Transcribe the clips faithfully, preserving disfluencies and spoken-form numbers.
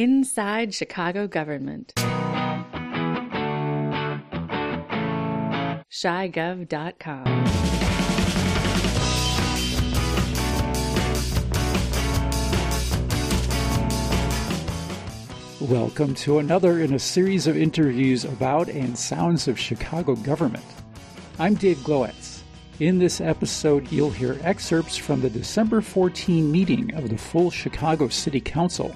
Inside Chicago Government. shy gov dot com. Welcome to another in a series of interviews about and sounds of Chicago government. I'm Dave Glowatz. In this episode, you'll hear excerpts from the December fourteenth meeting of the full Chicago City Council,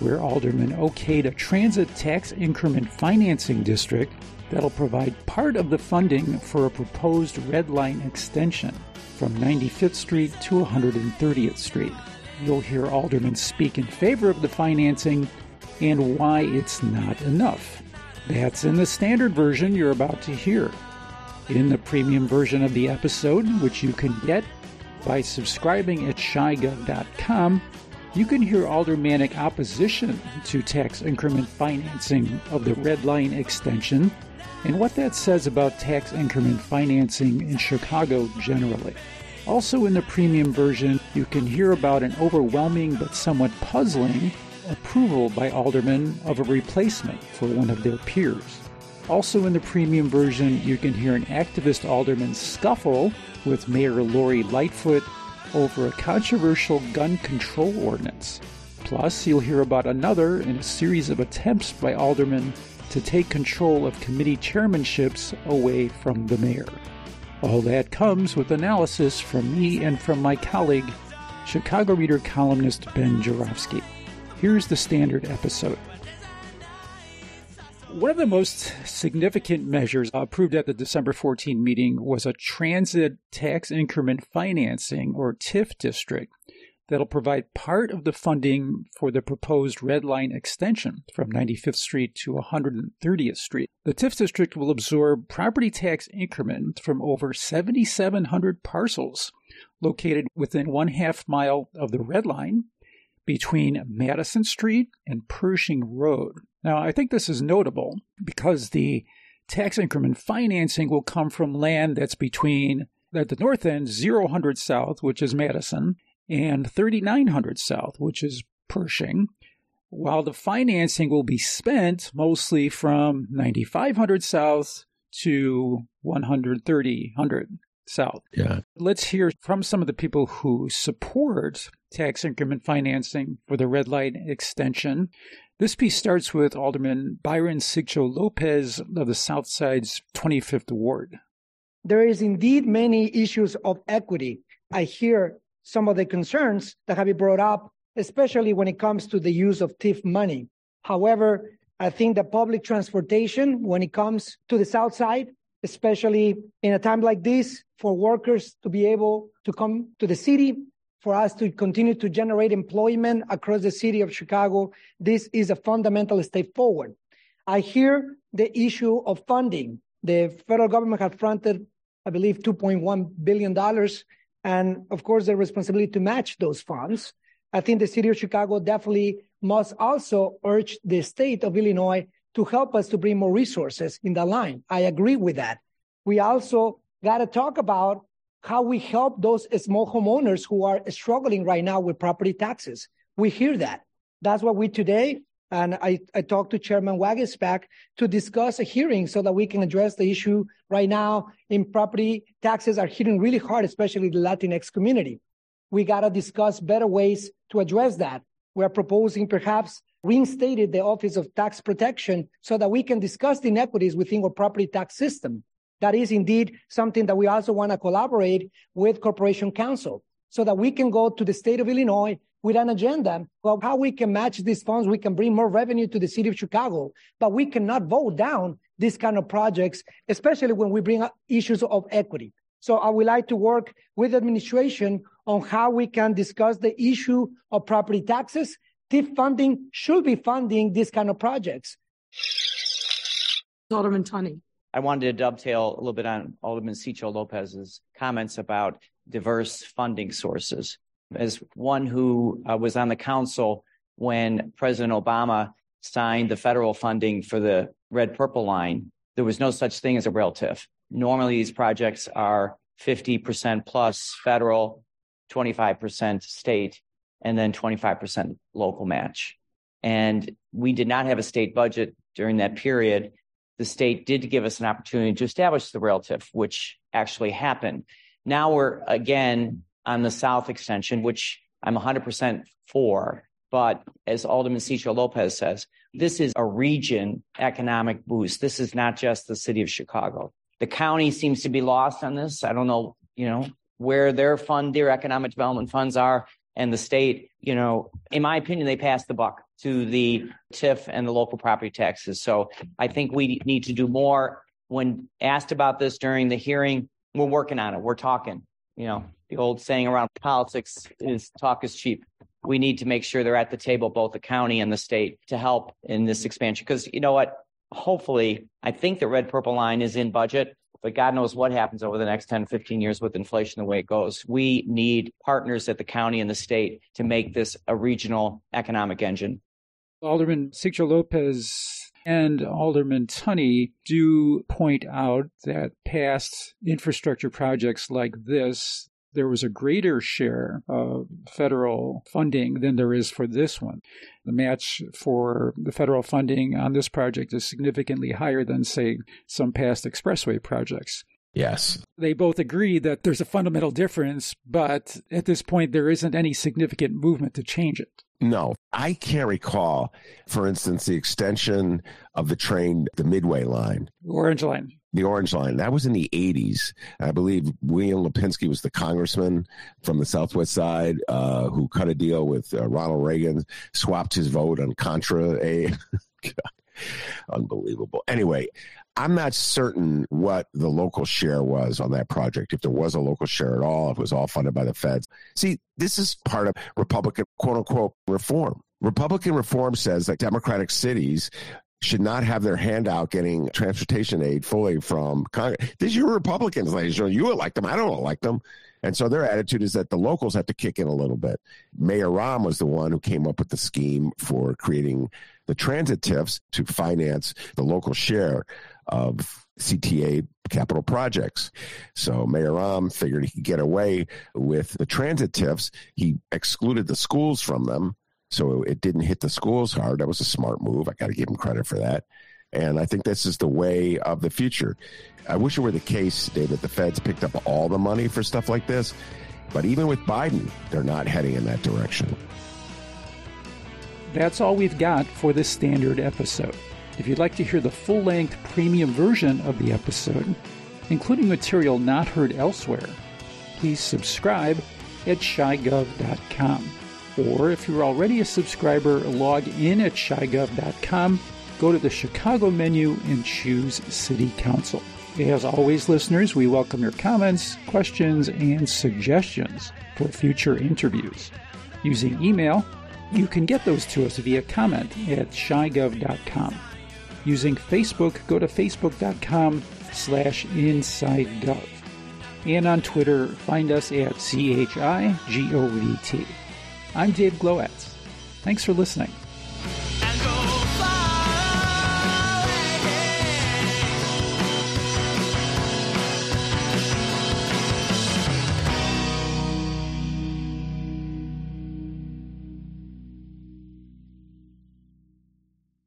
where Alderman okayed a transit tax increment financing district that'll provide part of the funding for a proposed Red Line extension from ninety-fifth Street to one hundred thirtieth Street. You'll hear aldermen speak in favor of the financing and why it's not enough. That's in the standard version you're about to hear. In the premium version of the episode, which you can get by subscribing at shy gov dot com, you can hear aldermanic opposition to tax increment financing of the Red Line extension and what that says about tax increment financing in Chicago generally. Also in the premium version, you can hear about an overwhelming but somewhat puzzling approval by aldermen of a replacement for one of their peers. Also in the premium version, you can hear an activist alderman scuffle with Mayor Lori Lightfoot over a controversial gun control ordinance. Plus, you'll hear about another in a series of attempts by aldermen to take control of committee chairmanships away from the mayor. All that comes with analysis from me and from my colleague, Chicago Reader columnist Ben Jarofsky. Here's the standard episode. One of the most significant measures approved at the December fourteenth meeting was a transit tax increment financing, or T I F district, that'll provide part of the funding for the proposed Red Line extension from ninety-fifth Street to one hundred thirtieth Street. The T I F district will absorb property tax increment from over seventy-seven hundred parcels located within one half mile of the Red Line, between Madison Street and Pershing Road. Now, I think this is notable because the tax increment financing will come from land that's between, at the north end, zero hundred South, which is Madison, and thirty-nine hundred South, which is Pershing, while the financing will be spent mostly from ninety-five hundred South to one hundred thirty hundred South. Yeah. Let's hear from some of the people who support tax increment financing for the Red Line extension. This piece starts with Alderman Byron Sigcho-Lopez of the South Side's twenty-fifth Ward. There is indeed many issues of equity. I hear some of the concerns that have been brought up, especially when it comes to the use of T I F money. However, I think that public transportation, when it comes to the South Side, especially in a time like this, for workers to be able to come to the city, for us to continue to generate employment across the city of Chicago, this is a fundamental step forward. I hear the issue of funding. The federal government had fronted, I believe, two point one billion dollars, and of course, the responsibility to match those funds. I think the city of Chicago definitely must also urge the state of Illinois to help us to bring more resources in the line. I agree with that. We also got to talk about how we help those small homeowners who are struggling right now with property taxes. We hear that. That's what we today, and I, I talked to Chairman Waguespack to discuss a hearing so that we can address the issue right now in property taxes are hitting really hard, especially the Latinx community. We got to discuss better ways to address that. We're proposing perhaps reinstated the Office of Tax Protection so that we can discuss the inequities within our property tax system. That is indeed something that we also want to collaborate with Corporation Council so that we can go to the state of Illinois with an agenda of how we can match these funds, we can bring more revenue to the city of Chicago, but we cannot vote down these kind of projects, especially when we bring up issues of equity. So I would like to work with administration on how we can discuss the issue of property taxes. T I F funding should be funding these kind of projects. Alderman Tunney. I wanted to dovetail a little bit on Alderman Sigcho-Lopez's comments about diverse funding sources. As one who uh, was on the council when President Obama signed the federal funding for the Red-Purple Line, there was no such thing as a rail T I F. Normally, these projects are fifty percent plus federal, twenty-five percent state, and then twenty-five percent local match. And we did not have a state budget during that period. The state did give us an opportunity to establish the rail T I F, which actually happened. Now we're again on the South extension, which I'm one hundred percent for. But as Alderman Sigcho-Lopez says, this is a region economic boost. This is not just the city of Chicago. The county seems to be lost on this. I don't know, you know, where their fund, their economic development funds are, and the state, you know, in my opinion, they passed the buck to the T I F and the local property taxes. So I think we need to do more. When asked about this during the hearing, we're working on it. We're talking. You know, the old saying around politics is talk is cheap. We need to make sure they're at the table, both the county and the state, to help in this expansion. Because you know what? Hopefully, I think the red-purple line is in budget, but God knows what happens over the next ten, fifteen years with inflation the way it goes. We need partners at the county and the state to make this a regional economic engine. Alderman Sigcho-Lopez and Alderman Tunney do point out that past infrastructure projects like this, there was a greater share of federal funding than there is for this one. The match for the federal funding on this project is significantly higher than, say, some past expressway projects. Yes. They both agree that there's a fundamental difference, but at this point, there isn't any significant movement to change it. No, I can't recall, for instance, the extension of the train, the Midway line. Orange line. The Orange Line. That was in the eighties. I believe William Lipinski was the congressman from the Southwest side uh, who cut a deal with uh, Ronald Reagan, swapped his vote on Contra A. Unbelievable. Anyway, I'm not certain what the local share was on that project. If there was a local share at all, if it was all funded by the feds. See, this is part of Republican, quote unquote, reform. Republican reform says that Democratic cities should not have their hand out getting transportation aid fully from Congress. These are Republicans, ladies and gentlemen. You elect them. I don't elect them. And so their attitude is that the locals have to kick in a little bit. Mayor Rahm was the one who came up with the scheme for creating the transit T I Fs to finance the local share of C T A capital projects. So Mayor Rahm figured he could get away with the transit T I Fs. He excluded the schools from them. So it didn't hit the schools hard. That was a smart move. I got to give him credit for that. And I think this is the way of the future. I wish it were the case, Dave, that the feds picked up all the money for stuff like this. But even with Biden, they're not heading in that direction. That's all we've got for this standard episode. If you'd like to hear the full-length premium version of the episode, including material not heard elsewhere, please subscribe at shy gov dot com. Or if you're already a subscriber, log in at shy gov dot com, go to the Chicago menu, and choose City Council. As always, listeners, we welcome your comments, questions, and suggestions for future interviews. Using email, you can get those to us via comment at shy gov dot com. Using Facebook, go to facebook dot com slash inside gov. And on Twitter, find us at C H I G O V T. I'm Dave Glowatz. Thanks for listening.